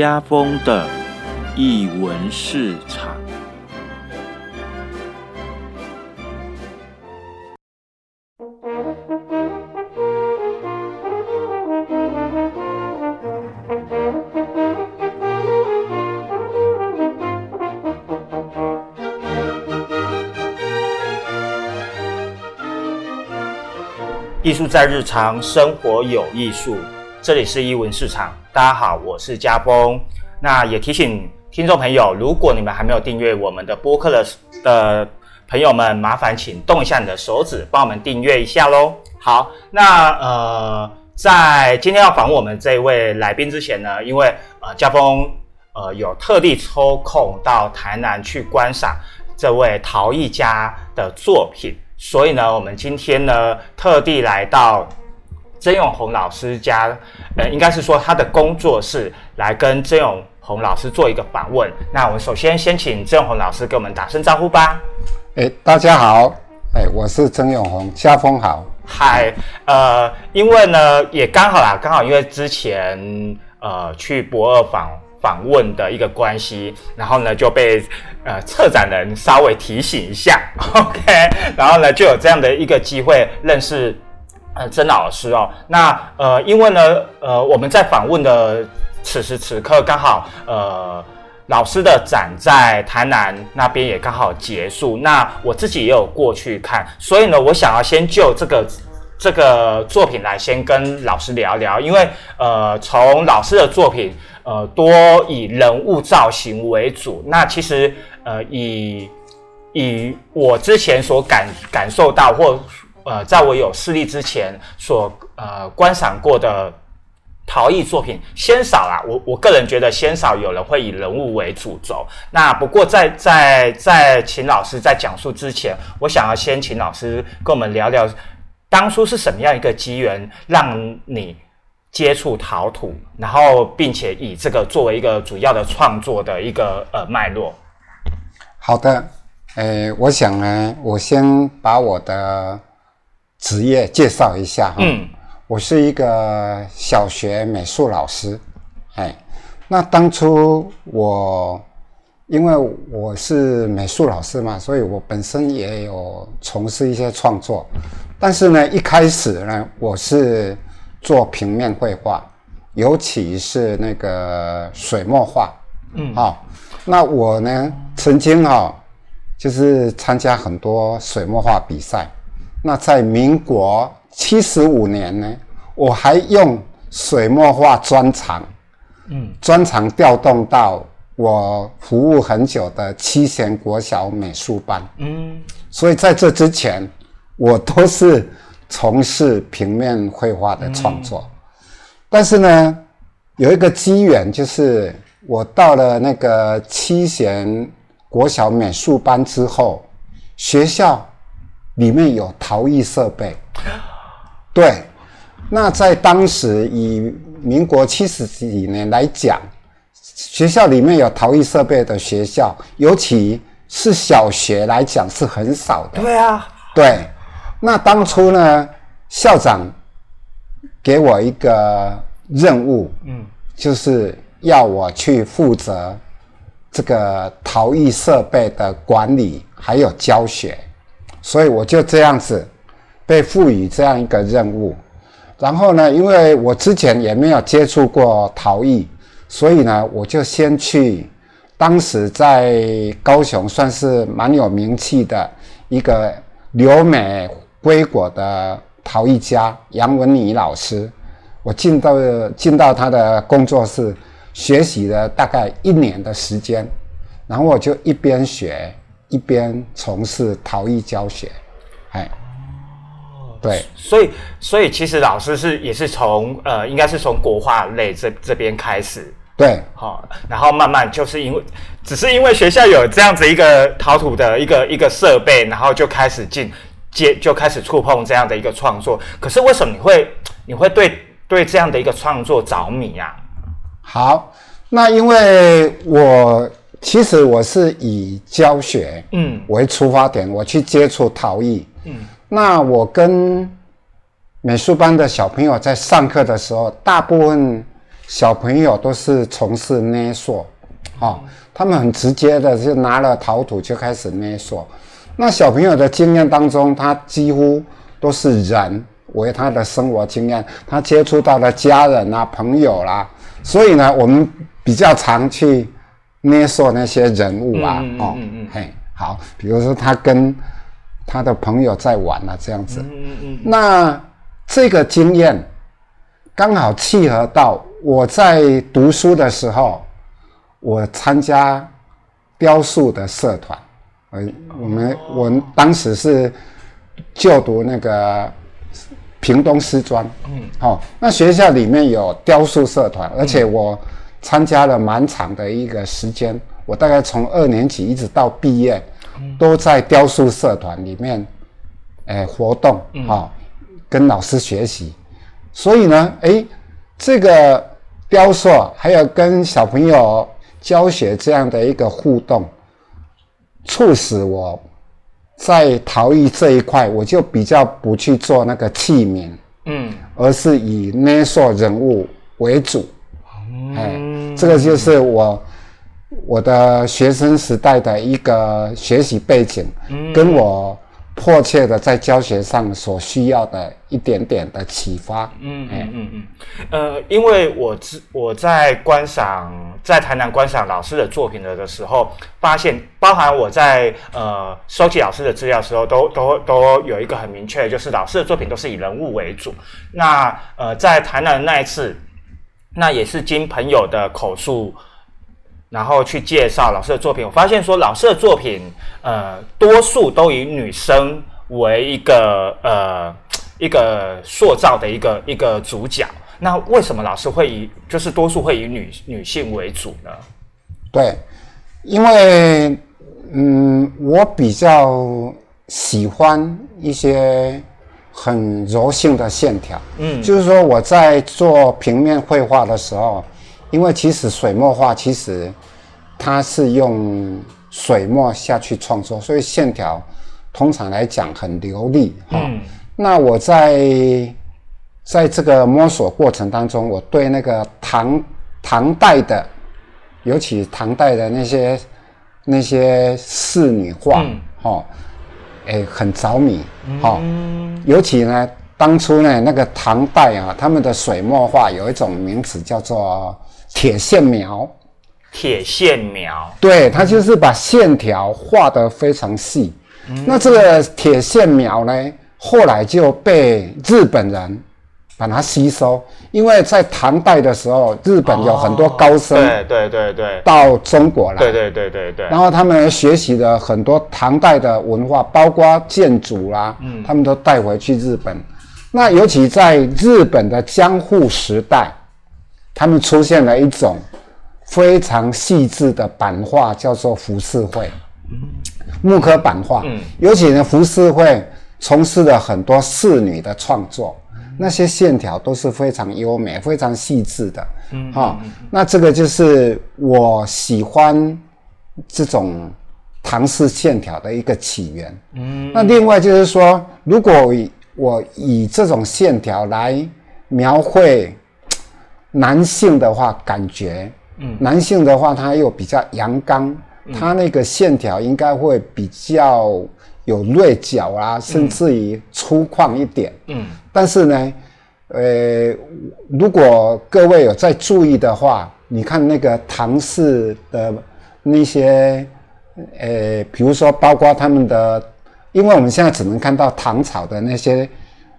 家风的艺文市场。艺术在日常，生活有艺术。这里是艺文市场，大家好，我是家峰。那也提醒听众朋友，如果你们还没有订阅我们的播客的朋友们，麻烦请动一下你的手指，帮我们订阅一下咯。好，那在今天要访问我们这一位来宾之前呢，因为家峰有特地抽空到台南去观赏这位陶艺家的作品。所以呢，我们今天呢特地来到曾永红老师家，应该是说他的工作室，来跟曾永红老师做一个访问。那我们首先先请曾永红老师给我们打声招呼吧。大家好，我是曾永红，家峰好。嗨，因为呢也刚好因为之前去博二访问的一个关系，然后呢就被策展人稍微提醒一下 ，OK， 然后呢就有这样的一个机会认识曾老师哦。那因为呢我们在访问的此时此刻刚好老师的展在台南那边也刚好结束，那我自己也有过去看，所以呢我想要先就这个作品来先跟老师聊聊，因为从老师的作品。多以人物造型为主。那其实，以我之前所感受到，或在我有视力之前所观赏过的陶艺作品，鲜少啦。我个人觉得鲜少有人会以人物为主轴。那不过在请老师在讲述之前，我想要先请老师跟我们聊聊，当初是什么样一个机缘让你接触陶土，然后并且以这个作为一个主要的创作的一个脉络。好的，我想呢，我先把我的职业介绍一下哈。我是一个小学美术老师，那当初因为我是美术老师嘛，所以我本身也有从事一些创作，但是呢，一开始呢，我是做平面绘画，尤其是那个水墨画。那我呢曾经就是参加很多水墨画比赛。那在民国75年呢，我还用水墨画专长调动到我服务很久的七贤国小美术班。所以在这之前，我都是从事平面绘画的创作。但是呢有一个机缘，就是我到了那个七贤国小美术班之后，学校里面有陶艺设备。对，那在当时以民国70几年来讲，学校里面有陶艺设备的学校，尤其是小学来讲是很少的。对啊，对。那当初呢，校长给我一个任务，就是要我去负责这个陶艺设备的管理还有教学，所以我就这样子被赋予这样一个任务。然后呢，因为我之前也没有接触过陶艺，所以呢，我就先去当时在高雄算是蛮有名气的一个留美归国的陶艺家杨文妮老师，我进到他的工作室学习了大概1年的时间，然后我就一边学一边从事陶艺教学。对，所以其实老师也是从应该是从国画类这边开始。对，好，然后慢慢就是只是因为学校有这样子一个陶土的一个设备，然后就开始就开始触碰这样的一个创作。可是为什么你会对这样的一个创作着迷啊？好，那因为其实我是以教学为出发点，我去接触陶艺。那我跟美术班的小朋友在上课的时候，大部分小朋友都是从事捏塑，哦，他们很直接的就拿了陶土就开始捏塑。那小朋友的经验当中，他几乎都是人为他的生活经验，他接触到的家人啊、朋友啦，啊，所以呢，我们比较常去捏塑那些人物啊，哦，嘿，好，比如说他跟他的朋友在玩啊，这样子，那这个经验刚好契合到我在读书的时候，我参加雕塑的社团，我当时是就读那个屏东师专，哦，那学校里面有雕塑社团，而且我参加了蛮长的一个时间，我大概从2年级一直到毕业，都在雕塑社团里面，活动，哦，跟老师学习。所以呢，这个雕塑还有跟小朋友教学这样的一个互动，促使我在陶艺这一块，我就比较不去做那个器皿，而是以捏塑人物为主，这个就是我的学生时代的一个学习背景，跟我迫切的在教学上所需要的一点点的启发。因为我在台南观赏老师的作品的时候，发现包含我在收集老师的资料的时候，都有一个很明确的，就是老师的作品都是以人物为主。那在台南的那一次，那也是经朋友的口述，然后去介绍老师的作品，我发现说老师的作品，多数都以女生为一个塑造的一个主角。那为什么老师会就是多数会以女性为主呢？对，因为我比较喜欢一些很柔性的线条，就是说我在做平面绘画的时候。因为其实水墨画其实它是用水墨下去创作，所以线条通常来讲很流利，那我在这个摸索过程当中，我对那个唐代的，尤其唐代的那些仕女画，很着迷，尤其呢当初呢那个唐代啊，他们的水墨画有一种名词叫做铁线描。铁线描，对，它就是把线条画得非常细，那这个铁线描呢后来就被日本人把它吸收，因为在唐代的时候日本有很多高僧，对到中国来，对，然后他们学习了很多唐代的文化，包括建筑啦，他们都带回去日本。那尤其在日本的江户时代，他们出现了一种非常细致的版画，叫做浮世绘，木刻版画，尤其呢浮世绘从事了很多仕女的创作，那些线条都是非常优美非常细致的，那这个就是我喜欢这种唐式线条的一个起源。那另外就是说，如果我以这种线条来描绘男性的话，感觉男性的话他又比较阳刚，他那个线条应该会比较有锐角啊，甚至于粗犷一点，但是呢如果各位有在注意的话，你看那个唐式的那些比如说包括他们的，因为我们现在只能看到唐朝的那些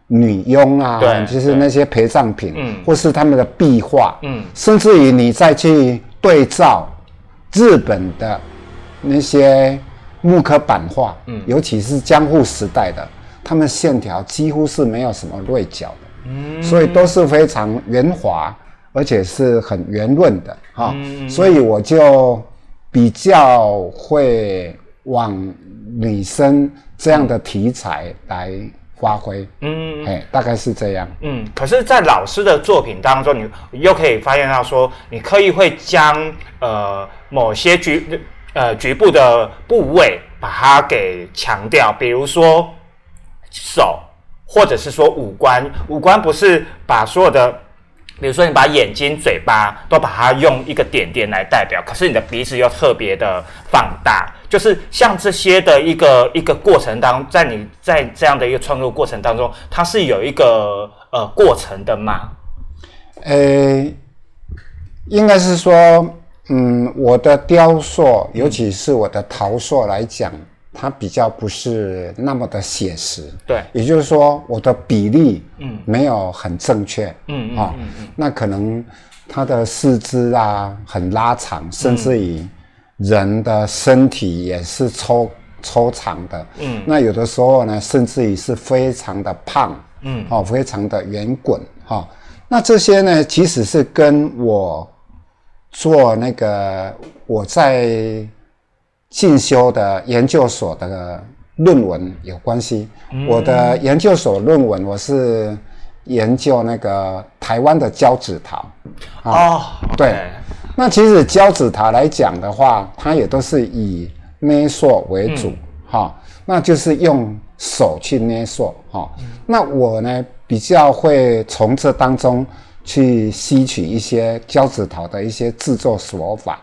女佣啊，就是那些陪葬品，或是他们的壁画，甚至于你再去对照日本的那些木刻版画，尤其是江户时代的，他们线条几乎是没有什么锐角的，所以都是非常圆滑，而且是很圆润的，所以我就比较会往女生这样的题材来发挥，大概是这样。可是在老师的作品当中，你又可以发现到说，你刻意会将某些局部的部位把它给强调，比如说手，或者是说五官，不是把所有的比如说你把眼睛、嘴巴都把它用一个点点来代表，可是你的鼻子又特别的放大，就是像这些的一个过程当中，在你在这样的一个创作过程当中，它是有一个过程的吗？应该是说，我的雕塑，尤其是我的陶塑来讲，它比较不是那么的写实，对，也就是说我的比例没有很正确，那可能它的四肢啊很拉长，甚至于人的身体也是抽长的，那有的时候呢甚至于是非常的胖，非常的圆滚，那这些呢其实是跟我做那个我在进修的研究所的论文有关系。我的研究所论文，我是研究那个台湾的交趾陶。对。Okay. 那其实交趾陶来讲的话，它也都是以捏塑为主，那就是用手去捏塑，那我呢比较会从这当中去吸取一些交趾陶的一些制作手法，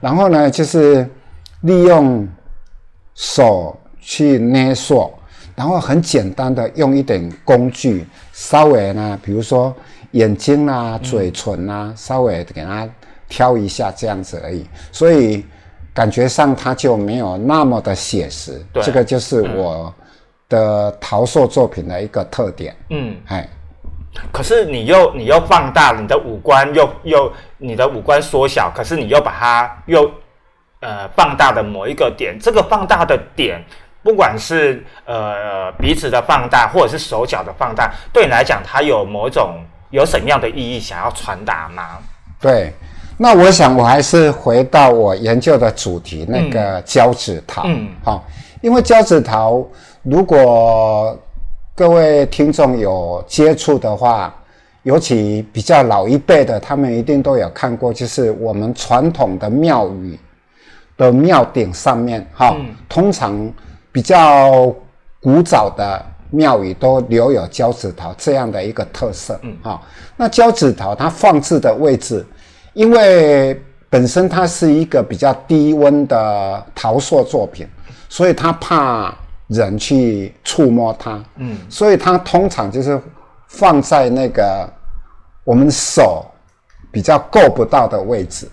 然后呢就是。利用手去捏塑，然后很简单的用一点工具，稍微呢，比如说眼睛啊、嘴唇啊，稍微给它挑一下这样子而已。所以感觉上它就没有那么的写实。这个就是我的陶塑作品的一个特点。可是你又放大了你的五官，又你的五官缩小，可是你又把它又。放大的某一个点，这个放大的点，不管是鼻子的放大，或者是手脚的放大，对你来讲，它有什么样的意义想要传达吗？对，那我想我还是回到我研究的主题，那个交趾陶，因为交趾陶，如果各位听众有接触的话。尤其比较老一辈的，他们一定都有看过，就是我们传统的庙宇的庙顶上面，通常比较古早的庙宇都留有交趾陶这样的一个特色，那交趾陶它放置的位置，因为本身它是一个比较低温的陶塑作品，所以它怕人去触摸它，所以它通常就是。放在那个我们手比较够不到的位置，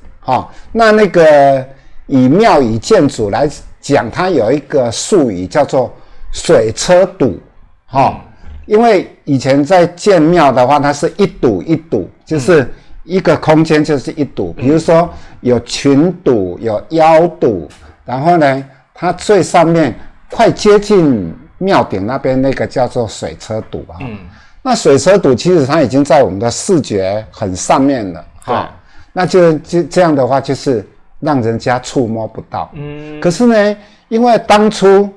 那个以庙宇建筑来讲，它有一个术语叫做水车堵，因为以前在建庙的话，它是一堵一堵，就是一个空间就是一堵，比如说有裙堵，有腰堵，然后呢，它最上面快接近庙顶那边那个叫做水车堵，那水车堵其实它已经在我们的视觉很上面了，那就这样的话就是让人家触摸不到。可是呢，因为当初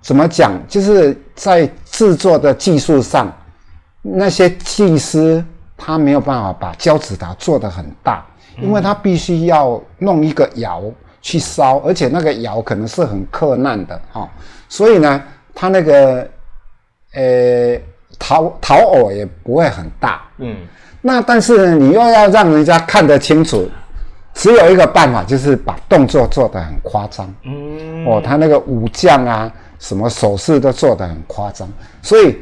怎么讲，就是在制作的技术上，那些技师他没有办法把交趾陶做得很大，因为他必须要弄一个窑去烧，而且那个窑可能是很困难的，所以呢，他那个陶偶也不会很大，那但是你又要让人家看得清楚，只有一个办法，就是把动作做得很夸张，他那个武将啊，什么手势都做得很夸张，所以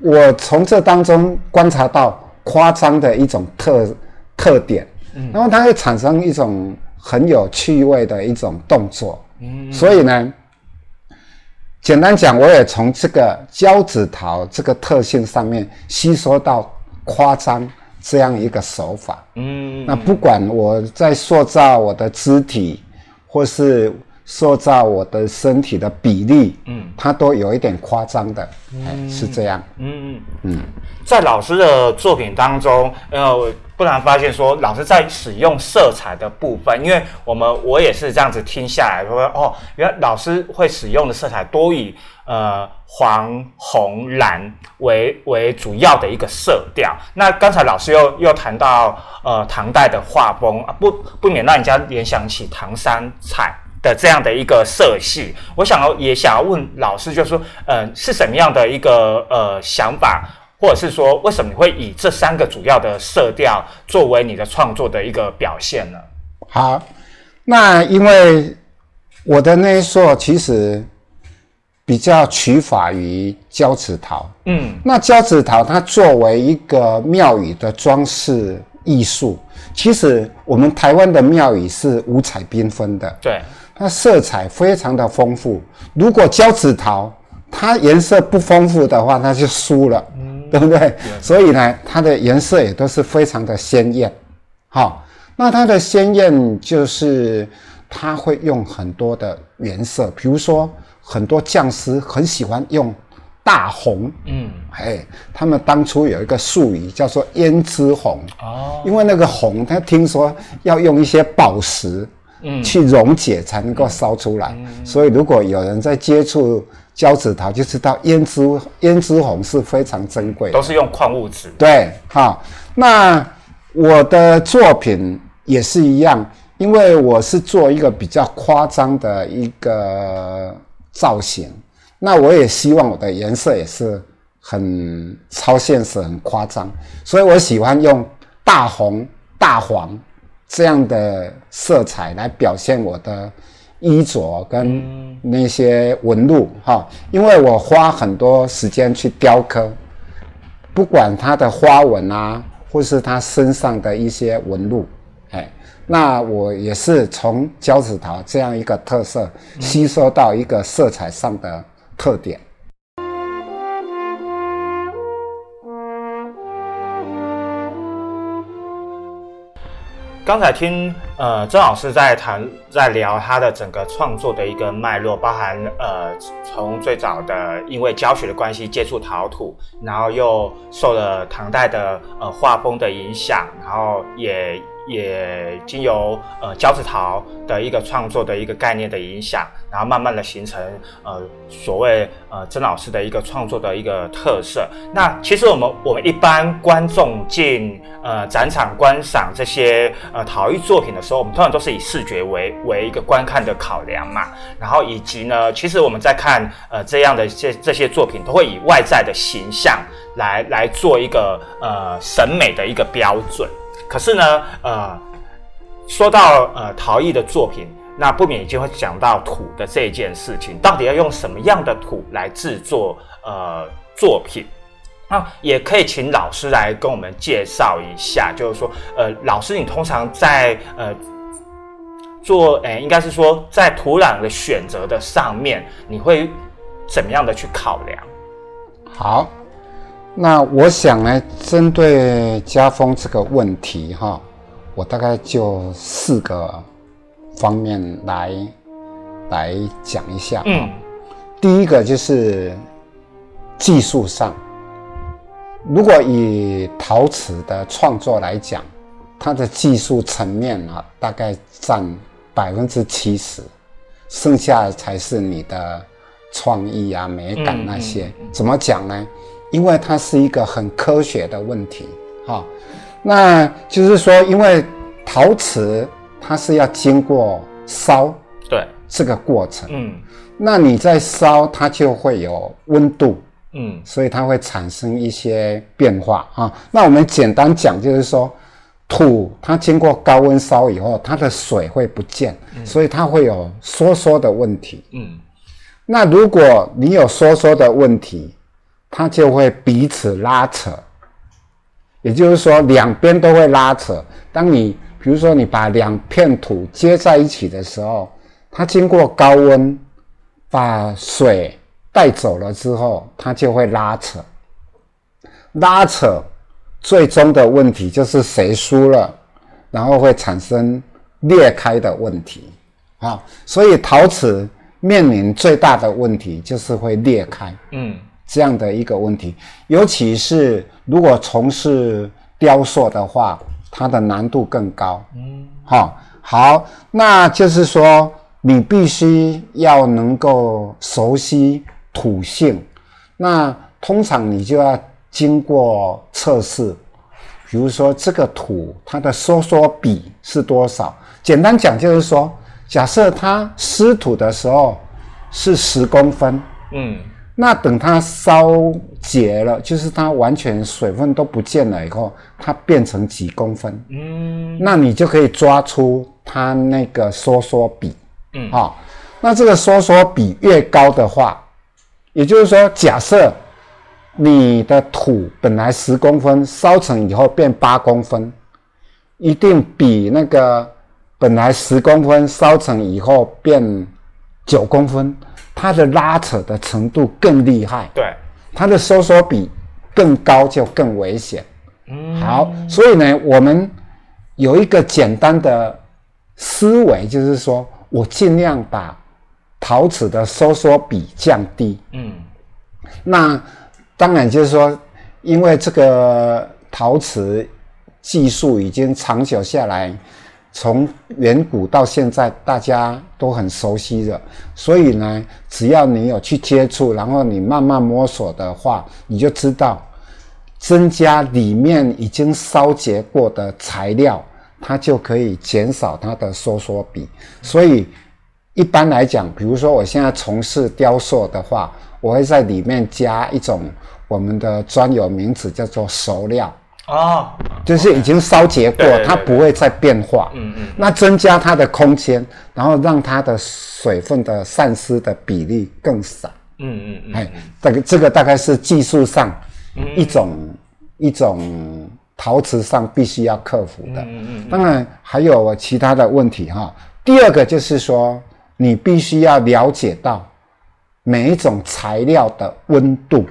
我从这当中观察到夸张的一种特点，然后它会产生一种很有趣味的一种动作，所以呢。简单讲，我也从这个交趾陶这个特性上面吸收到夸张这样一个手法。那不管我在塑造我的肢体，或是塑造我的身体的比例，它都有一点夸张的，是这样。在老师的作品当中，不难发现说，老师在使用色彩的部分，因为我也是这样子听下来说，原来老师会使用的色彩多以黄、红、蓝为主要的一个色调。那刚才老师又谈到唐代的画风，不免让人家联想起唐三彩的这样的一个色系。我想要问老师，就是说，是什么样的一个想法？或者是说为什么你会以这三个主要的色调作为你的创作的一个表现呢？好，那因为我的那一首其实比较取法于交趾陶，那交趾陶它作为一个庙宇的装饰艺术，其实我们台湾的庙宇是五彩缤纷的，对，它色彩非常的丰富。如果交趾陶它颜色不丰富的话，它就输了，对不对？所以呢，它的颜色也都是非常的鲜艳。好，那它的鲜艳就是它会用很多的原色，比如说很多匠师很喜欢用大红，他们当初有一个术语叫做胭脂红，因为那个红，他听说要用一些宝石去溶解才能够烧出来，所以如果有人在接触交趾陶，就知道胭脂红是非常珍贵的，都是用矿物质。对，好，那我的作品也是一样，因为我是做一个比较夸张的一个造型，那我也希望我的颜色也是很超现实、很夸张，所以我喜欢用大红、大黄这样的色彩来表现我的衣着跟那些纹路哈，因为我花很多时间去雕刻，不管它的花纹啊，或是它身上的一些纹路。那我也是从交趾陶这样一个特色吸收到一个色彩上的特点。刚才听郑老师在聊他的整个创作的一个脉络，包含从最早的因为教学的关系接触陶土，然后又受了唐代的画风的影响，然后也经由交趾陶的一个创作的一个概念的影响，然后慢慢的形成所谓郑老师的一个创作的一个特色。那其实我们一般观众进展场观赏这些陶艺作品的时候，我们通常都是以视觉为一个观看的考量嘛，然后以及呢，其实我们在看这样的这些作品，都会以外在的形象来做一个审美的一个标准。可是呢，说到陶艺的作品，那不免就会讲到土的这件事情，到底要用什么样的土来制作作品？那也可以请老师来跟我们介绍一下，就是说，老师你通常在应该是说在土壤的选择的上面，你会怎么样的去考量？好。那我想呢，针对家风这个问题哈，我大概就四个方面来讲一下。第一个就是技术上，如果以陶瓷的创作来讲，它的技术层面啊，大概占 70%， 剩下才是你的创意啊、美感那些。怎么讲呢？因为它是一个很科学的问题，那就是说，因为陶瓷它是要经过烧，对这个过程，那你在烧它就会有温度，所以它会产生一些变化啊。那我们简单讲就是说，土它经过高温烧以后，它的水会不见，所以它会有收缩的问题，那如果你有收缩的问题，它就会彼此拉扯，也就是说两边都会拉扯。当你比如说你把两片土接在一起的时候，它经过高温把水带走了之后，它就会拉扯，最终的问题就是谁输了，然后会产生裂开的问题。好，所以陶瓷面临最大的问题就是会裂开。这样的一个问题，尤其是如果从事雕塑的话，它的难度更高。好，那就是说你必须要能够熟悉土性，那通常你就要经过测试，比如说这个土它的收缩比是多少。简单讲就是说，假设它湿土的时候是10公分，那等它烧结了，就是它完全水分都不见了以后，它变成几公分，嗯，那你就可以抓出它那个收缩比，嗯，啊、哦，那这个收缩比越高的话，也就是说，假设你的土本来10公分，烧成以后变8公分，一定比那个本来10公分烧成以后变9公分。它的拉扯的程度更厉害，对，它的收缩比更高就更危险。嗯，好，所以呢，我们有一个简单的思维，就是说我尽量把陶瓷的收缩比降低。嗯，那当然就是说，因为这个陶瓷技术已经长久下来。从远古到现在，大家都很熟悉的，所以呢，只要你有去接触，然后你慢慢摸索的话，你就知道，增加里面已经烧结过的材料，它就可以减少它的收缩比。所以，一般来讲，比如说我现在从事雕塑的话，我会在里面加一种我们的专有名词叫做熟料。哦，就是已经烧结过，它不会再变化。嗯嗯，那增加它的空间，然后让它的水分的散失的比例更少。嗯嗯嗯，哎，这个大概是技术上一种陶瓷上必须要克服的。嗯嗯，当然还有其他的问题哈。第二个就是说，你必须要了解到每一种材料的温度，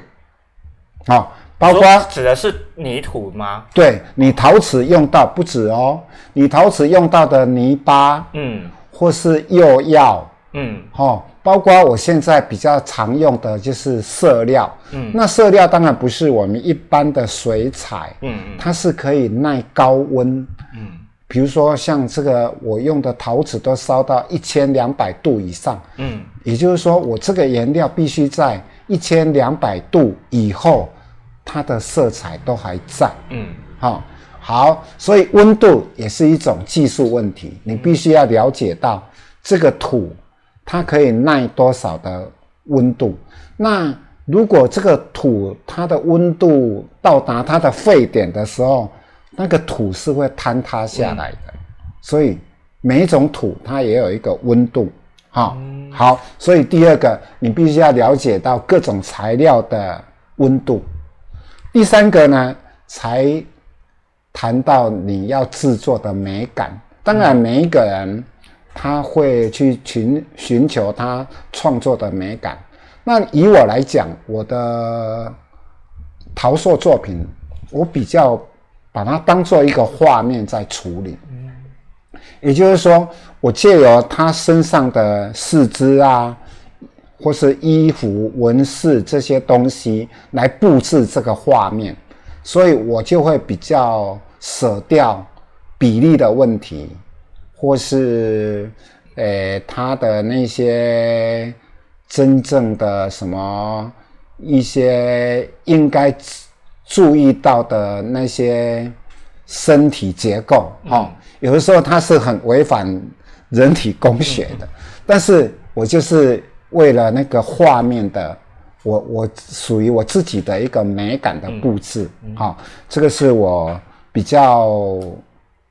哦。包括指的是泥土吗？对，你陶瓷用到不止哦，你陶瓷用到的泥巴，嗯，或是釉药，嗯，哦，包括我现在比较常用的就是色料，嗯，那色料当然不是我们一般的水彩，嗯，它是可以耐高温，嗯，比如说像这个我用的陶瓷都烧到1200度以上，嗯，也就是说我这个原料必须在1200度以后。它的色彩都还在，嗯，好、哦，好，所以温度也是一种技术问题，你必须要了解到这个土它可以耐多少的温度。那如果这个土它的温度到达它的沸点的时候，那个土是会坍塌下来的。所以每一种土它也有一个温度，好、哦，好，所以第二个你必须要了解到各种材料的温度。第三个呢，才谈到你要制作的美感。当然，每一个人他会去寻求他创作的美感。那以我来讲，我的陶塑作品，我比较把它当作一个画面在处理。也就是说，我借由他身上的四肢啊。或是衣服、纹饰这些东西来布置这个画面，所以我就会比较舍掉比例的问题，或是它的那些真正的什么一些应该注意到的那些身体结构哦，有的时候它是很违反人体工学的，但是我就是。为了那个画面的，我属于我自己的一个美感的布置，好、哦，这个是我比较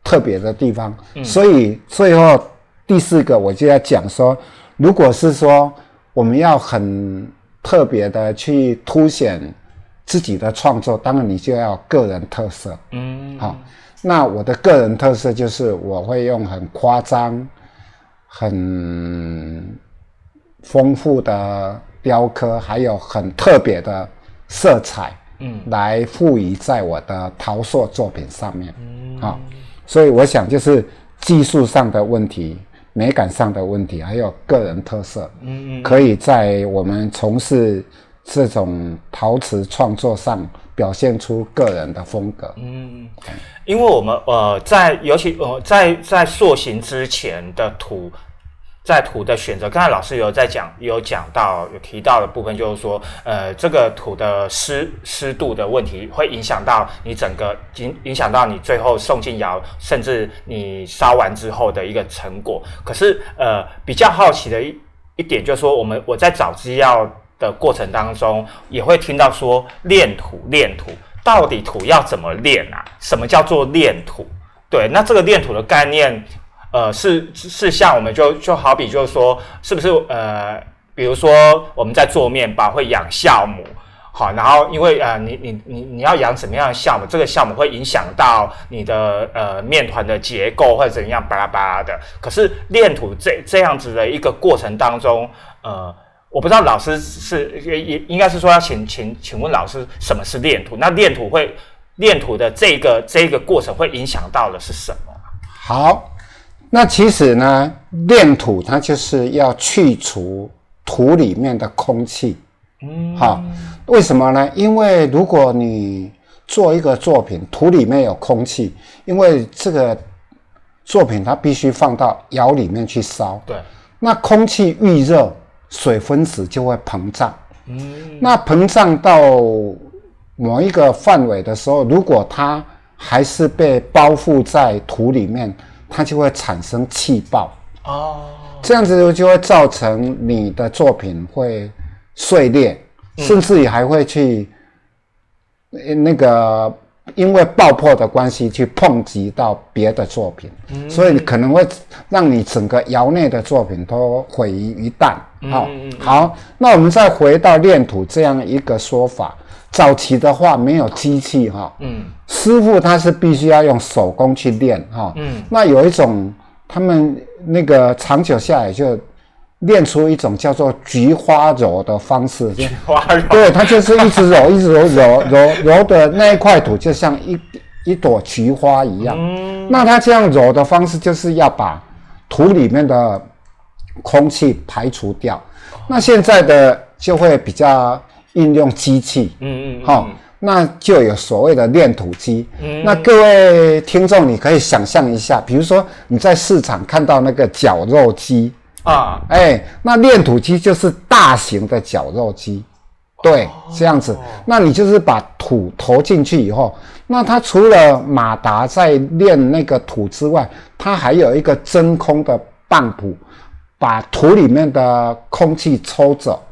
特别的地方。所以最后第四个我就要讲说，如果是说我们要很特别的去凸显自己的创作，当然你就要个人特色。嗯，好、哦，那我的个人特色就是我会用很夸张、很。丰富的雕刻，还有很特别的色彩，嗯，来赋予在我的陶塑作品上面，嗯，好、哦，所以我想就是技术上的问题、美感上的问题，还有个人特色，嗯，可以在我们从事这种陶瓷创作上表现出个人的风格，嗯，因为我们在尤其在塑形之前的土。在土的选择，刚才老师有提到的部分，就是说，这个土的湿度的问题会影响到你整个，影响到你最后送进窑，甚至你烧完之后的一个成果。可是，比较好奇的一点就是说，我在找资料的过程当中，也会听到说练土练土，到底土要怎么练啊？什么叫做练土？对，那这个练土的概念，是像我们就好比就是说，是不是比如说我们在做面包会养酵母。好，然后因为你要养什么样的酵母，这个酵母会影响到你的面团的结构或者怎样巴拉巴拉的。可是炼土这样子的一个过程当中，我不知道老师是应该是说要请问老师什么是炼土？那炼土的这个过程会影响到的是什么？好，那其实呢，炼土它就是要去除土里面的空气。好，为什么呢？因为如果你做一个作品，土里面有空气，因为这个作品它必须放到窑里面去烧。对，那空气遇热，水分子就会膨胀。那膨胀到某一个范围的时候，如果它还是被包覆在土里面，它就会产生气爆。哦，这样子就会造成你的作品会碎裂，甚至于还会去那个因为爆破的关系去碰及到别的作品，所以可能会让你整个窑内的作品都毁于一旦。好，那我们再回到炼土这样一个说法。早期的话没有机器师傅他是必须要用手工去炼那有一种他们那个长久下来就练出一种叫做菊花揉的方式。菊花揉，对，它就是一直揉，一直揉的那一块土就像一朵菊花一样。那它这样揉的方式就是要把土里面的空气排除掉。那现在的就会比较应用机器，那就有所谓的炼土机。那各位听众，你可以想象一下，比如说你在市场看到那个绞肉机。那炼土机就是大型的绞肉机，对，这样子。那你就是把土投进去以后，那它除了马达在炼那个土之外，它还有一个真空的泵浦，把土里面的空气抽走。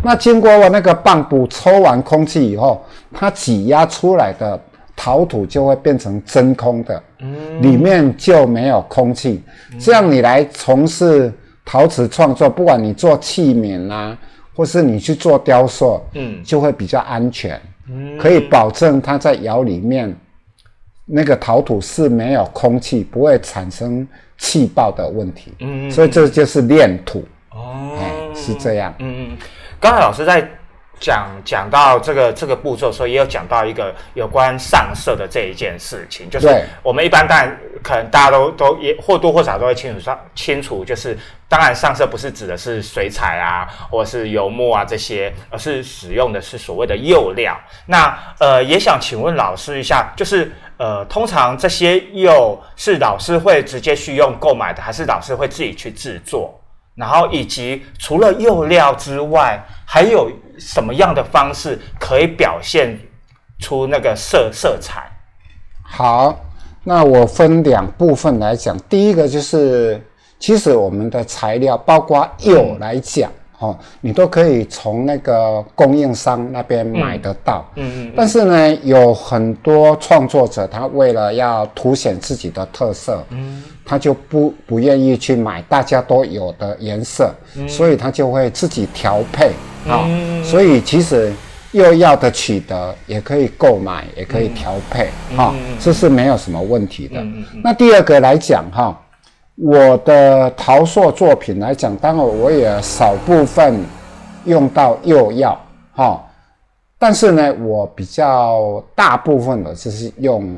那经过那个泵浦抽完空气以后，它挤压出来的陶土就会变成真空的，里面就没有空气。这样你来从事陶瓷创作，不管你做器皿啊，或是你去做雕塑，就会比较安全，可以保证它在窑里面那个陶土是没有空气，不会产生气爆的问题。所以这就是炼土。是这样。刚才老师在讲到这个步骤的时候，也有讲到一个有关上色的这一件事情，就是我们一般当然可能大家都也或多或少都会清楚，就是当然上色不是指的是水彩啊，或是油墨啊这些，而是使用的是所谓的釉料。那也想请问老师一下，就是通常这些釉是老师会直接去用购买的，还是老师会自己去制作？然后以及除了釉料之外，还有什么样的方式可以表现出那个色彩？好，那我分两部分来讲。第一个就是，其实我们的材料包括釉来讲，你都可以从那个供应商那边买得到。但是呢，有很多创作者他为了要凸显自己的特色，他就不愿意去买大家都有的颜色，所以他就会自己调配所以其实釉料的取得也可以购买，也可以调配这是没有什么问题的。那第二个来讲我的陶塑作品来讲，当然我也少部分用到釉料但是呢，我比较大部分的就是用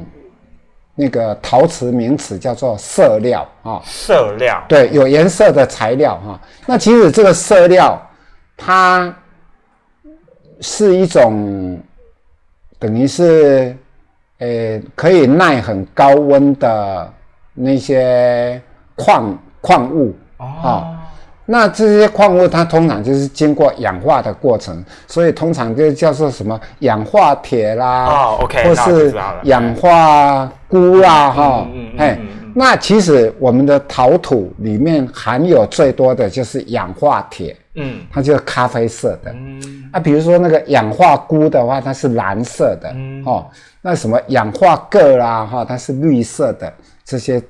那个陶瓷名词叫做色料色料，对，有颜色的材料那其实这个色料它是一种等于是可以耐很高温的那些矿物那这些矿物它通常就是经过氧化的过程，所以通常就叫做什么氧化铁啦，或是氧化钴啦那其实我们的陶土里面含有最多的就是氧化铁，它就是咖啡色的，比如说那个氧化钴的话，它是蓝色的，那什么氧化铬啦，它是绿色的，这些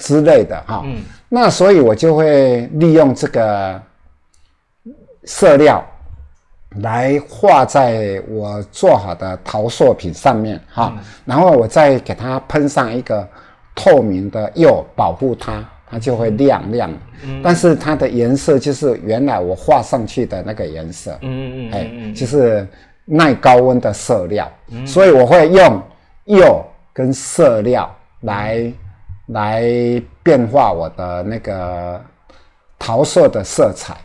之类的哈，那所以我就会利用这个色料来画在我做好的陶塑品上面哈，然后我再给它喷上一个透明的釉保护它，它就会亮，但是它的颜色就是原来我画上去的那个颜色，就是耐高温的色料，所以我会用釉跟色料来变化我的那个陶塑的色彩。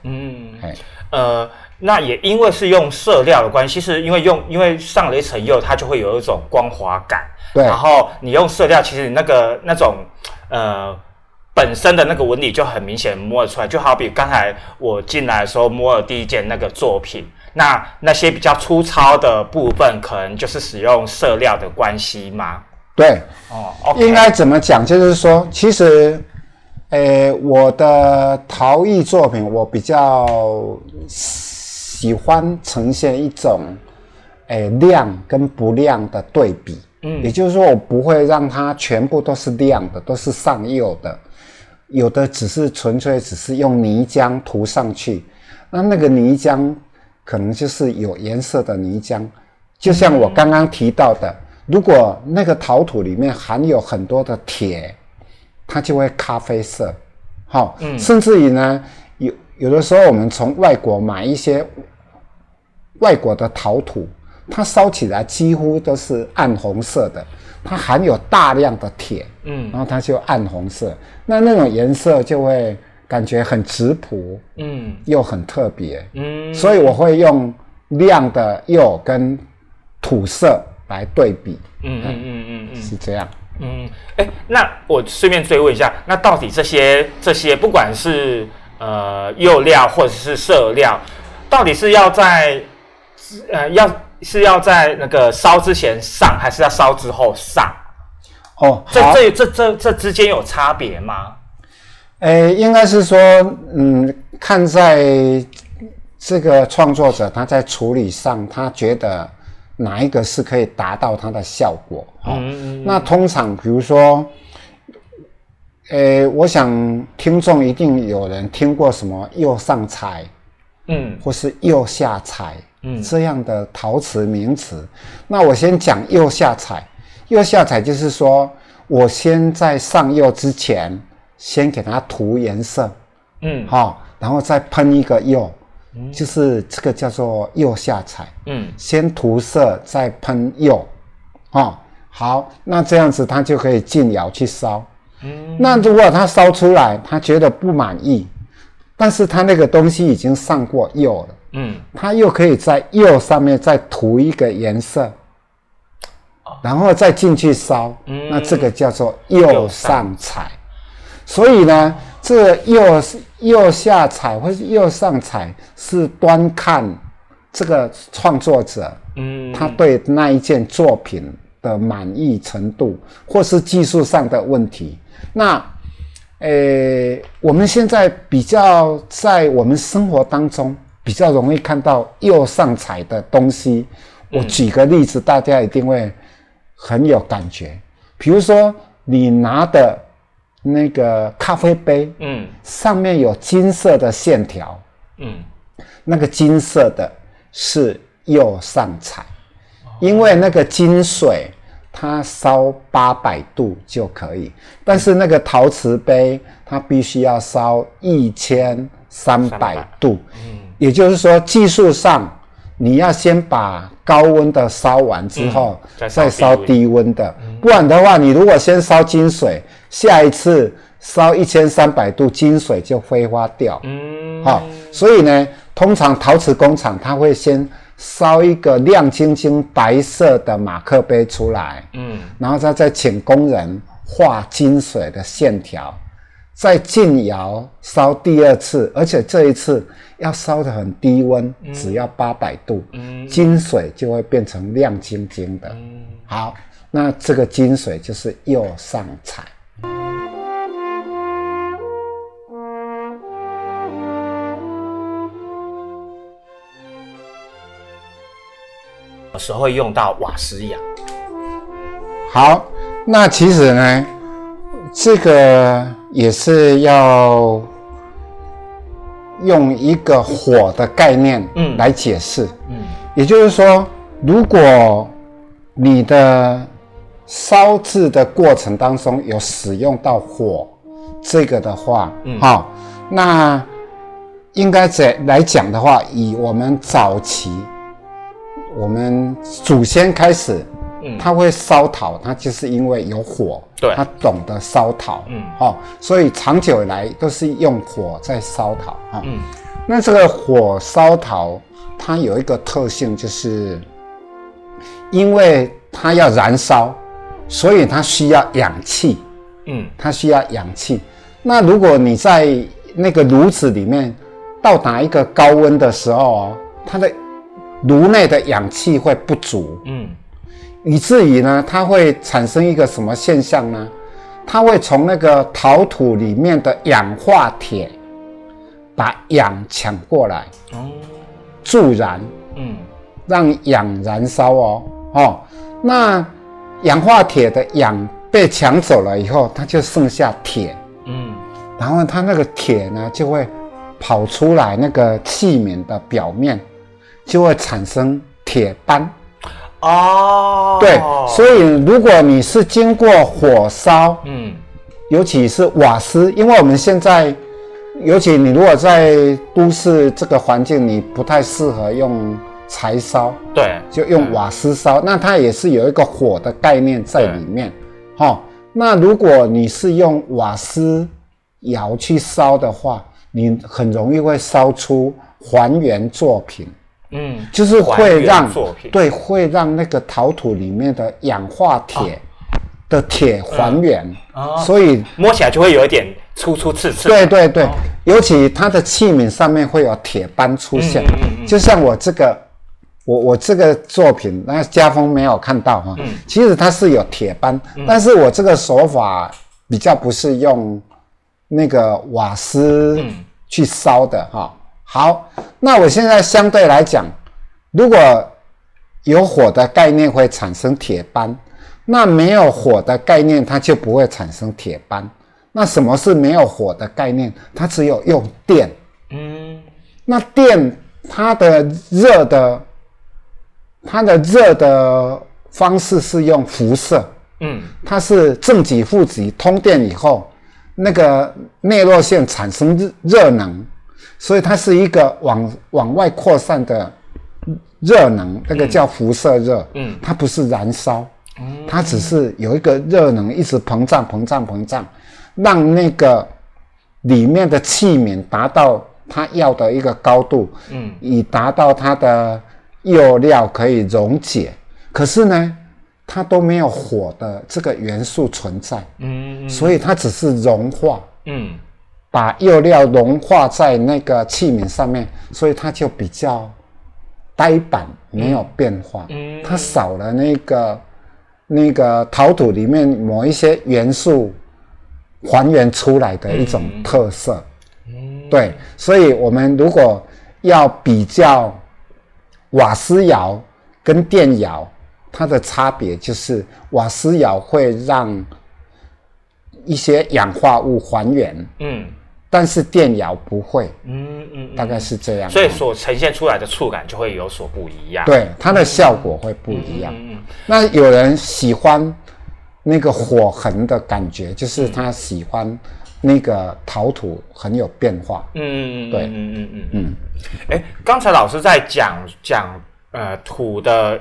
那也因为是用色料的关系，是因为上了一层釉，它就会有一种光滑感。对，然后你用色料，其实你那种本身的那个纹理就很明显摸得出来，就好比刚才我进来的时候摸了第一件那个作品，那些比较粗糙的部分，可能就是使用色料的关系嘛。对，应该怎么讲？就是说，其实，我的陶艺作品，我比较喜欢呈现一种，亮跟不亮的对比。也就是说，我不会让它全部都是亮的，都是上釉的，有的只是纯粹只是用泥浆涂上去，那个泥浆可能就是有颜色的泥浆，就像我刚刚提到的。如果那个陶土里面含有很多的铁，它就会咖啡色，甚至于呢，有的时候我们从外国买一些外国的陶土，它烧起来几乎都是暗红色的，它含有大量的铁，然后它就暗红色，那种颜色就会感觉很质朴，又很特别，所以我会用亮的釉跟土色来对比，是这样。那我顺便追问一下，那到底这些不管是釉料或者是色料，到底是要在那个烧之前上，还是要烧之后上？这之间有差别吗？应该是说，看在这个创作者他在处理上，他觉得哪一个是可以达到它的效果？那通常比如说，我想听众一定有人听过什么釉上彩，或是釉下彩，这样的陶瓷名词。那我先讲釉下彩。釉下彩就是说我先在上釉之前，先给它涂颜色，然后再喷一个釉。就是这个叫做釉下彩，先涂色再喷釉，好，那这样子它就可以进窑去烧。那如果它烧出来，它觉得不满意，但是它那个东西已经上过釉了，它又可以在釉上面再涂一个颜色，然后再进去烧，那这个叫做釉上彩。所以呢，这釉下彩或是釉上彩是端看这个创作者，他对那一件作品的满意程度，或是技术上的问题。我们现在比较在我们生活当中比较容易看到釉上彩的东西。我举个例子，大家一定会很有感觉。比如说，你拿的那个咖啡杯，上面有金色的线条，那个金色的是釉上彩，因为那个金水它烧800度就可以，但是那个陶瓷杯它必须要烧1300度，也就是说技术上你要先把高温的烧完之后，再烧低温的，不然的话，你如果先烧金水，下一次烧1300度，金水就挥发掉。所以呢，通常陶瓷工厂它会先烧一个亮晶晶白色的马克杯出来，然后再请工人画金水的线条，再进窑烧第二次，而且这一次要烧得很低温，只要800度，金水就会变成亮晶晶的。好，那这个金水就是釉上彩。有时候会用到瓦斯养。好，那其实呢，这个也是要用一个火的概念来解释。也就是说，如果你的烧制的过程当中有使用到火这个的话，那应该来讲的话，以我们早期我们祖先开始，他会烧陶，他就是因为有火，对，他懂得烧陶，所以长久以来都是用火在烧陶，那这个火烧陶它有一个特性，就是因为它要燃烧，所以它需要氧气，它需要氧气。那如果你在那个炉子里面到达一个高温的时候，它的炉内的氧气会不足，以至于呢，它会产生一个什么现象呢？它会从那个陶土里面的氧化铁把氧抢过来，助燃，让氧燃烧那氧化铁的氧被抢走了以后，它就剩下铁，然后它那个铁呢就会跑出来，那个器皿的表面就会产生铁斑。对，所以如果你是经过火烧，尤其是瓦斯，因为我们现在，尤其你如果在都市这个环境，你不太适合用柴烧，对，就用瓦斯烧，那它也是有一个火的概念在里面，那如果你是用瓦斯窑去烧的话，你很容易会烧出还原作品，就是会让，对，会让那个陶土里面的氧化铁的铁还原，所以摸起来就会有一点粗粗刺刺。对对对，尤其它的器皿上面会有铁斑出现，就像我这个，我这个作品，那家风没有看到哈，其实它是有铁斑，但是我这个手法比较不是用那个瓦斯去烧的哈。好，那我现在相对来讲，如果有火的概念会产生铁斑，那没有火的概念它就不会产生铁斑。那什么是没有火的概念？它只有用电。那电它的热的方式是用辐射。它是正极负极通电以后，那个内热线产生热能。所以它是一个往外扩散的热能，那个叫辐射热，它不是燃烧，它只是有一个热能一直膨胀，让那个里面的器皿达到它要的一个高度，以达到它的釉料可以溶解。可是呢，它都没有火的这个元素存在，所以它只是融化，把釉料融化在那个器皿上面，所以它就比较呆板，没有变化。它少了那个陶土里面某一些元素还原出来的一种特色。对，所以我们如果要比较瓦斯窑跟电窑，它的差别就是瓦斯窑会让一些氧化物还原，但是电窑不会，大概是这样，所以所呈现出来的触感就会有所不一样，对，它的效果会不一样。那有人喜欢那个火痕的感觉，就是他喜欢那个陶土很有变化，对，刚才老师在讲土的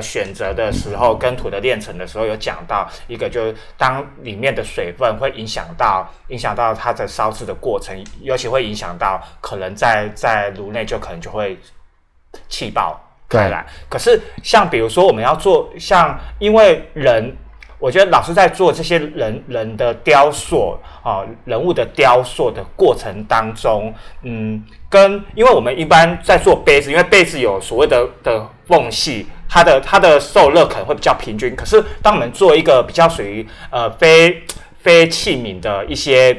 选择的时候，跟土的炼成的时候，有讲到一个，就是当里面的水分会影响到它的烧制的过程，尤其会影响到可能在炉内可能就会气爆开来。可是像比如说我们要做，像因为人，我觉得老师在做这些人的雕塑啊，人物的雕塑的过程当中，因为我们一般在做杯子，因为杯子有所谓的缝隙，它的受热可能会比较平均。可是当我们做一个比较属于非器皿的一些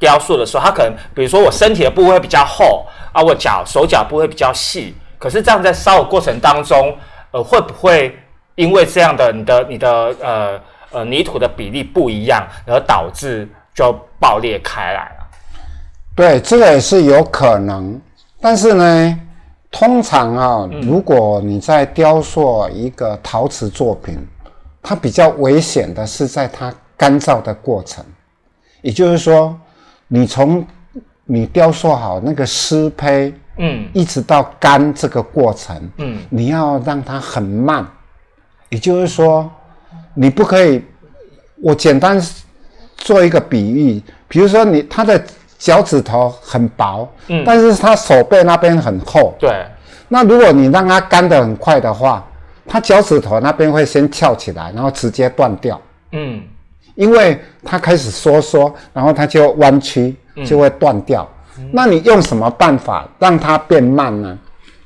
雕塑的时候，它可能比如说我身体的部位比较厚啊，我手脚部位比较细。可是这样在烧的过程当中，会不会因为这样的你的泥土的比例不一样，而导致就爆裂开来了？对，这个也是有可能。但是呢，通常如果你在雕塑一个陶瓷作品，它比较危险的是在它干燥的过程，也就是说，你从你雕塑好那个湿胚，一直到干这个过程，你要让它很慢，也就是说，你不可以，我简单做一个比喻，比如说他的脚趾头很薄，但是他手背那边很厚，对。那如果你让它干得很快的话，他脚趾头那边会先翘起来，然后直接断掉，因为它开始缩，然后它就弯曲，就会断掉。那你用什么办法让它变慢呢？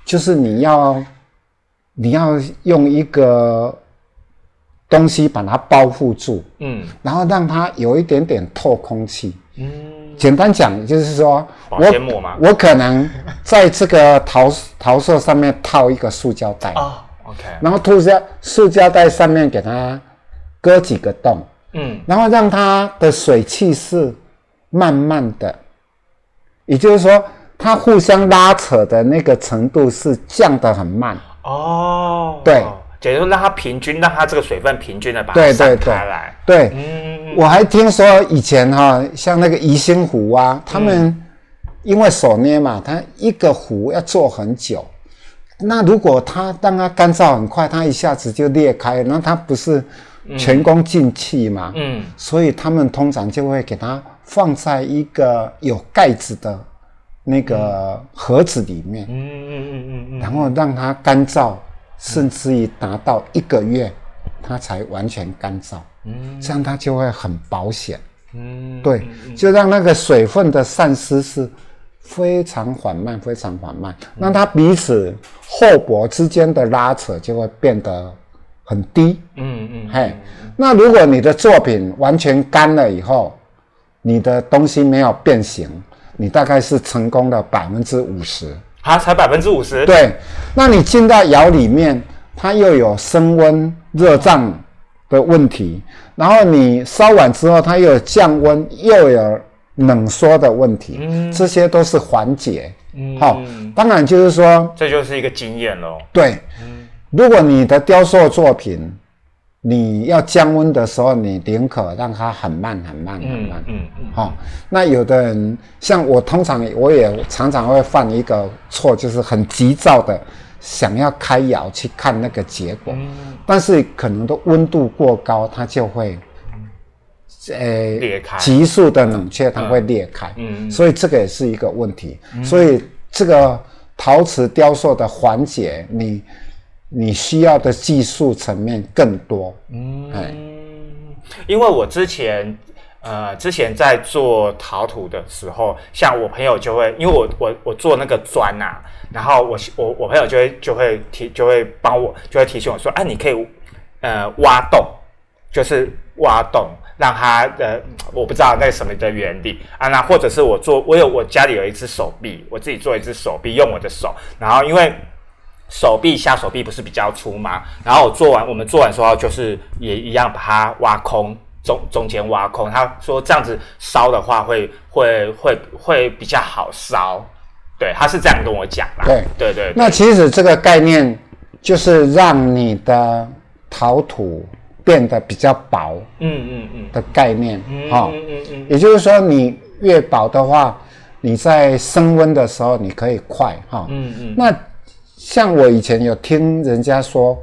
就是你要用一个东西把它包覆住，然后让它有一点点透空气。简单讲就是说，我可能在这个陶塑上面套一个塑胶袋，然后涂在塑胶袋上面给它割几个洞，然后让它的水汽是慢慢的，也就是说，它互相拉扯的那个程度是降得很慢。对，也就是让它平均，让它这个水分平均的把它散开来。对，我还听说以前像那个宜兴壶他们因为手捏嘛，它一个壶要做很久。那如果它让它干燥很快，它一下子就裂开，那它不是全功尽弃嘛？所以他们通常就会给它放在一个有盖子的那个盒子里面，然后让它干燥，甚至于达到1个月，它才完全干燥。这样它就会很保险。对，就让那个水分的散失是非常缓慢，非常缓慢，那它彼此厚薄之间的拉扯就会变得很低。那如果你的作品完全干了以后，你的东西没有变形，你大概是成功了50%。啊，才50%？对。那你进到窑里面，它又有升温、热胀的问题，然后你烧完之后，它又有降温，又有冷缩的问题，这些都是环节。当然就是说，这就是一个经验咯。对，如果你的雕塑作品，你要降温的时候，你宁可让它很慢很慢很慢。那有的人像我，我也常常会犯一个错，就是很急躁的想要开窑去看那个结果，但是可能的温度过高，它就会裂开，急速的冷却它会裂开。所以这个也是一个问题。所以这个陶瓷雕塑的环节，你需要的技术层面更多。因为我之前在做陶土的时候，像我朋友就会，因为我做那个砖然后我朋友就会提醒我说，你可以挖洞，就是挖洞让它我不知道那什么的原理那或者是我家里有一只手臂，我自己做一只手臂，用我的手，然后因为下手臂不是比较粗嘛？然后我们做完之后，就是也一样把它挖空，中间挖空。他说这样子烧的话会比较好烧，对，他是这样跟我讲啦。对。那其实这个概念就是让你的陶土变得比较薄，的概念也就是说你越薄的话，你在升温的时候你可以快那。像我以前有听人家说，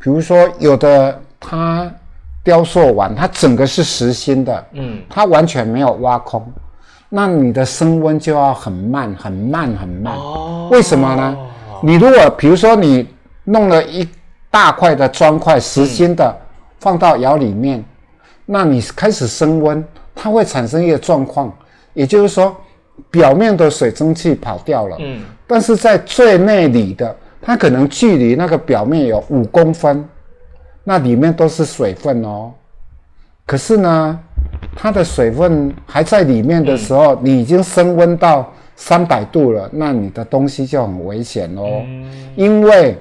比如说有的他雕塑完，他整个是实心的，他完全没有挖空，那你的升温就要很慢很慢很慢。为什么呢？你如果比如说你弄了一大块的砖块实心的，放到窑里面，那你开始升温，它会产生一个状况，也就是说表面的水蒸气跑掉了，但是在最内里的，它可能距离那个表面有5公分，那里面都是水分可是呢，它的水分还在里面的时候，你已经升温到300度了，那你的东西就很危险哦，因为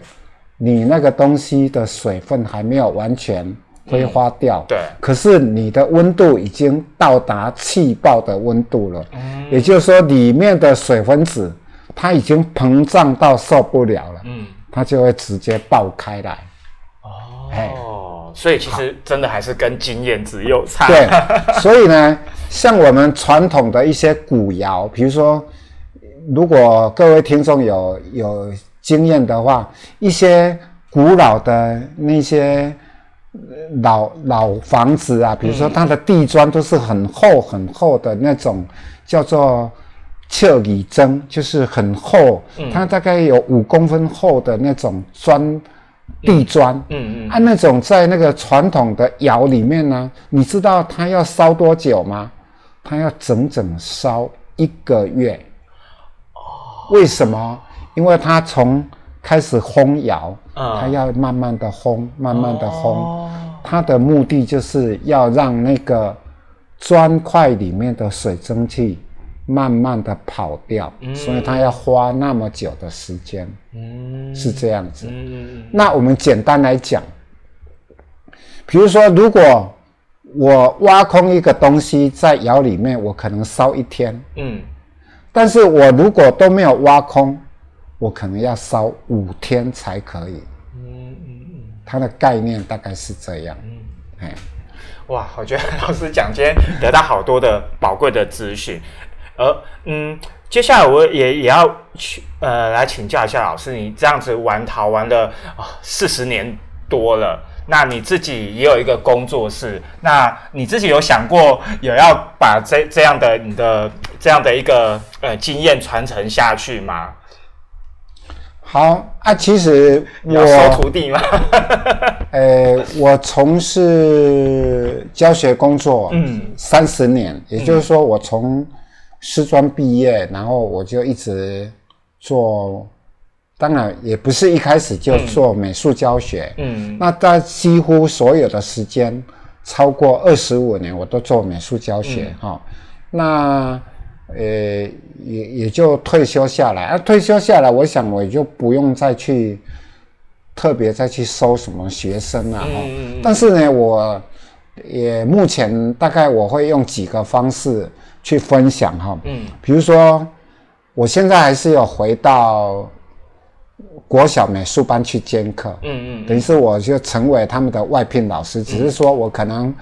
你那个东西的水分还没有完全挥发掉，对，可是你的温度已经到达气爆的温度了，也就是说里面的水分子它已经膨胀到受不了了，它就会直接爆开来。哦，所以其实真的还是跟经验值有差。对，所以呢，像我们传统的一些古窑，比如说，如果各位听众有经验的话，一些古老的那些老房子啊，比如说它的地砖都是很厚很厚的那种，叫做切里针，就是很厚，它大概有5公分厚的那种砖。地砖，按那种在那个传统的窑里面呢，你知道它要烧多久吗？它要整整烧1个月。哦，为什么？因为它从开始烘窑，它要慢慢的烘，慢慢的烘，它的目的就是要让那个砖块里面的水蒸气慢慢的跑掉，所以它要花那么久的时间，是这样子。那我们简单来讲，比如说，如果我挖空一个东西在窑里面，我可能烧1天，但是我如果都没有挖空，我可能要烧5天才可以，它的概念大概是这样，哇，我觉得老师讲今天得到好多的宝贵的资讯。接下来我也要去来请教一下老师，你这样子玩陶玩了40年多了，那你自己也有一个工作室，那你自己有想过有要把这样的你的这样的一个经验传承下去吗？好啊，其实我收徒弟吗？我从事教学工作30年，也就是说我从师专毕业，然后我就一直做，当然也不是一开始就做美术教学，那在几乎所有的时间超过25年我都做美术教学哈，那也就退休下来啊，退休下来我想我也就不用再去特别再去收什么学生啊，但是呢我也目前大概我会用几个方式去分享哈，比如说我现在还是有回到国小美术班去兼课，等于是我就成为他们的外聘老师，只是说我可能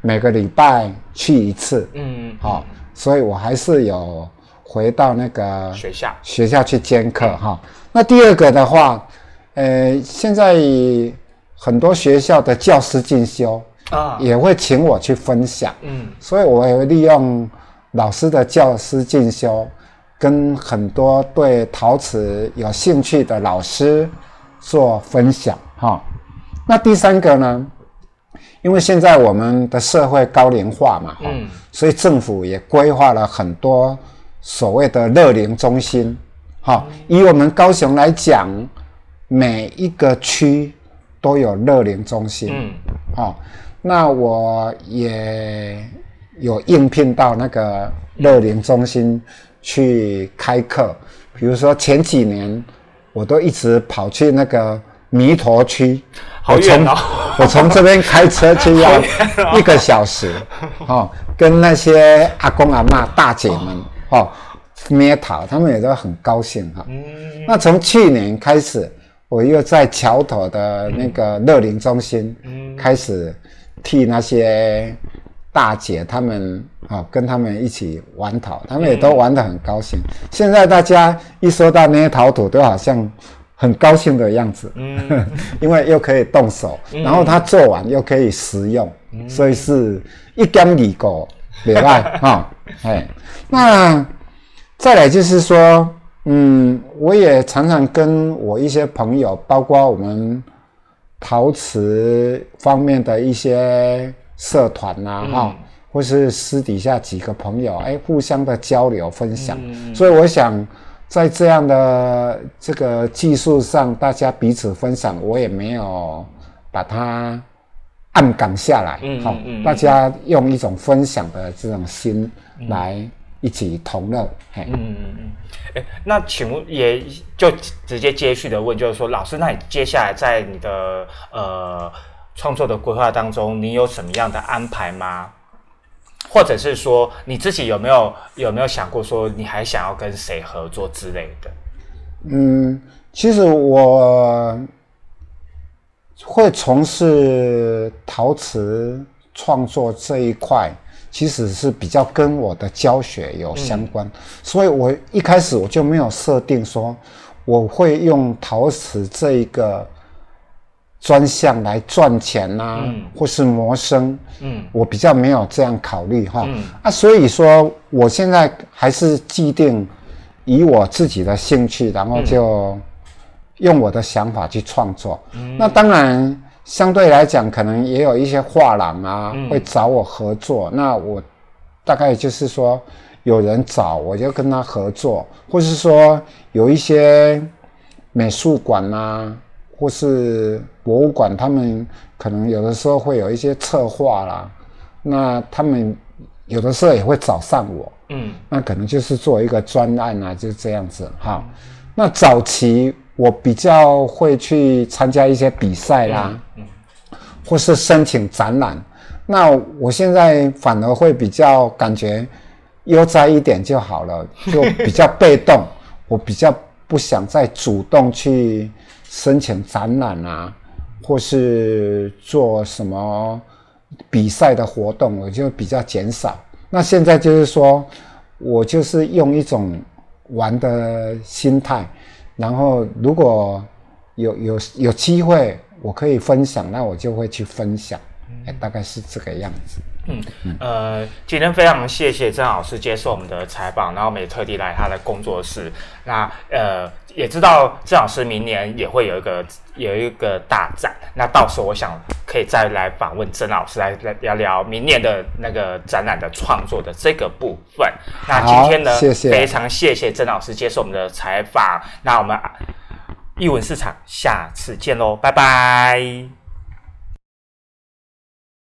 每个礼拜去1次，好，所以我还是有回到那个学校去兼课哈。那第二个的话，现在很多学校的教师进修也会请我去分享，所以我也会利用老师的教师进修，跟很多对陶瓷有兴趣的老师做分享哈。那第三个呢，因为现在我们的社会高龄化嘛，所以政府也规划了很多所谓的乐龄中心哈。以我们高雄来讲，每一个区都有乐龄中心，那我也有应聘到那个乐龄中心去开课，比如说前几年我都一直跑去那个弥陀区，好远哦！我从这边开车去要1个小时，跟那些阿公阿嬷大姐们捏陶，他们也都很高兴哈。那从去年开始，我又在桥头的那个乐龄中心开始替那些大姐他们跟他们一起玩陶，他们也都玩得很高兴。现在大家一说到那些陶土，都好像很高兴的样子，因为又可以动手，然后他做完又可以食用，所以是一兼二顾，不赖哈。那再来就是说，我也常常跟我一些朋友，包括我们陶瓷方面的一些社团或是私底下几个朋友，互相的交流分享，所以我想在这样的这个技术上大家彼此分享，我也没有把它暗港下来，大家用一种分享的这种心来一起同乐。那请问也就直接接续的问，就是说，老师，那你接下来在你的创作的规划当中，你有什么样的安排吗？或者是说，你自己有没有想过说，你还想要跟谁合作之类的？嗯，其实我会从事陶瓷创作这一块，其实是比较跟我的教学有相关，所以我一开始我就没有设定说我会用陶瓷这一个专项来赚钱啊，或是谋生，我比较没有这样考虑哈，所以说我现在还是既定以我自己的兴趣，然后就用我的想法去创作，那当然。相对来讲可能也有一些画廊啊，会找我合作，那我大概就是说有人找我就跟他合作，或是说有一些美术馆啊或是博物馆，他们可能有的时候会有一些策划啦，那他们有的时候也会找上我，那可能就是做一个专案啊，就这样子哈。那早期我比较会去参加一些比赛啦，或是申请展览。那我现在反而会比较感觉悠哉一点就好了，就比较被动。我比较不想再主动去申请展览啊，或是做什么比赛的活动，我就比较减少。那现在就是说，我就是用一种玩的心态。然后如果有机会我可以分享，那我就会去分享，大概是这个样子。今天非常谢谢郑老师接受我们的采访，然后我们也特地来他的工作室。那也知道郑老师明年也会有一个大展，那到时候我想可以再来访问郑老师，来聊聊明年的那个展览的创作的这个部分。那今天呢，谢谢非常谢谢郑老师接受我们的采访。那我们艺文市场下次见喽，拜拜。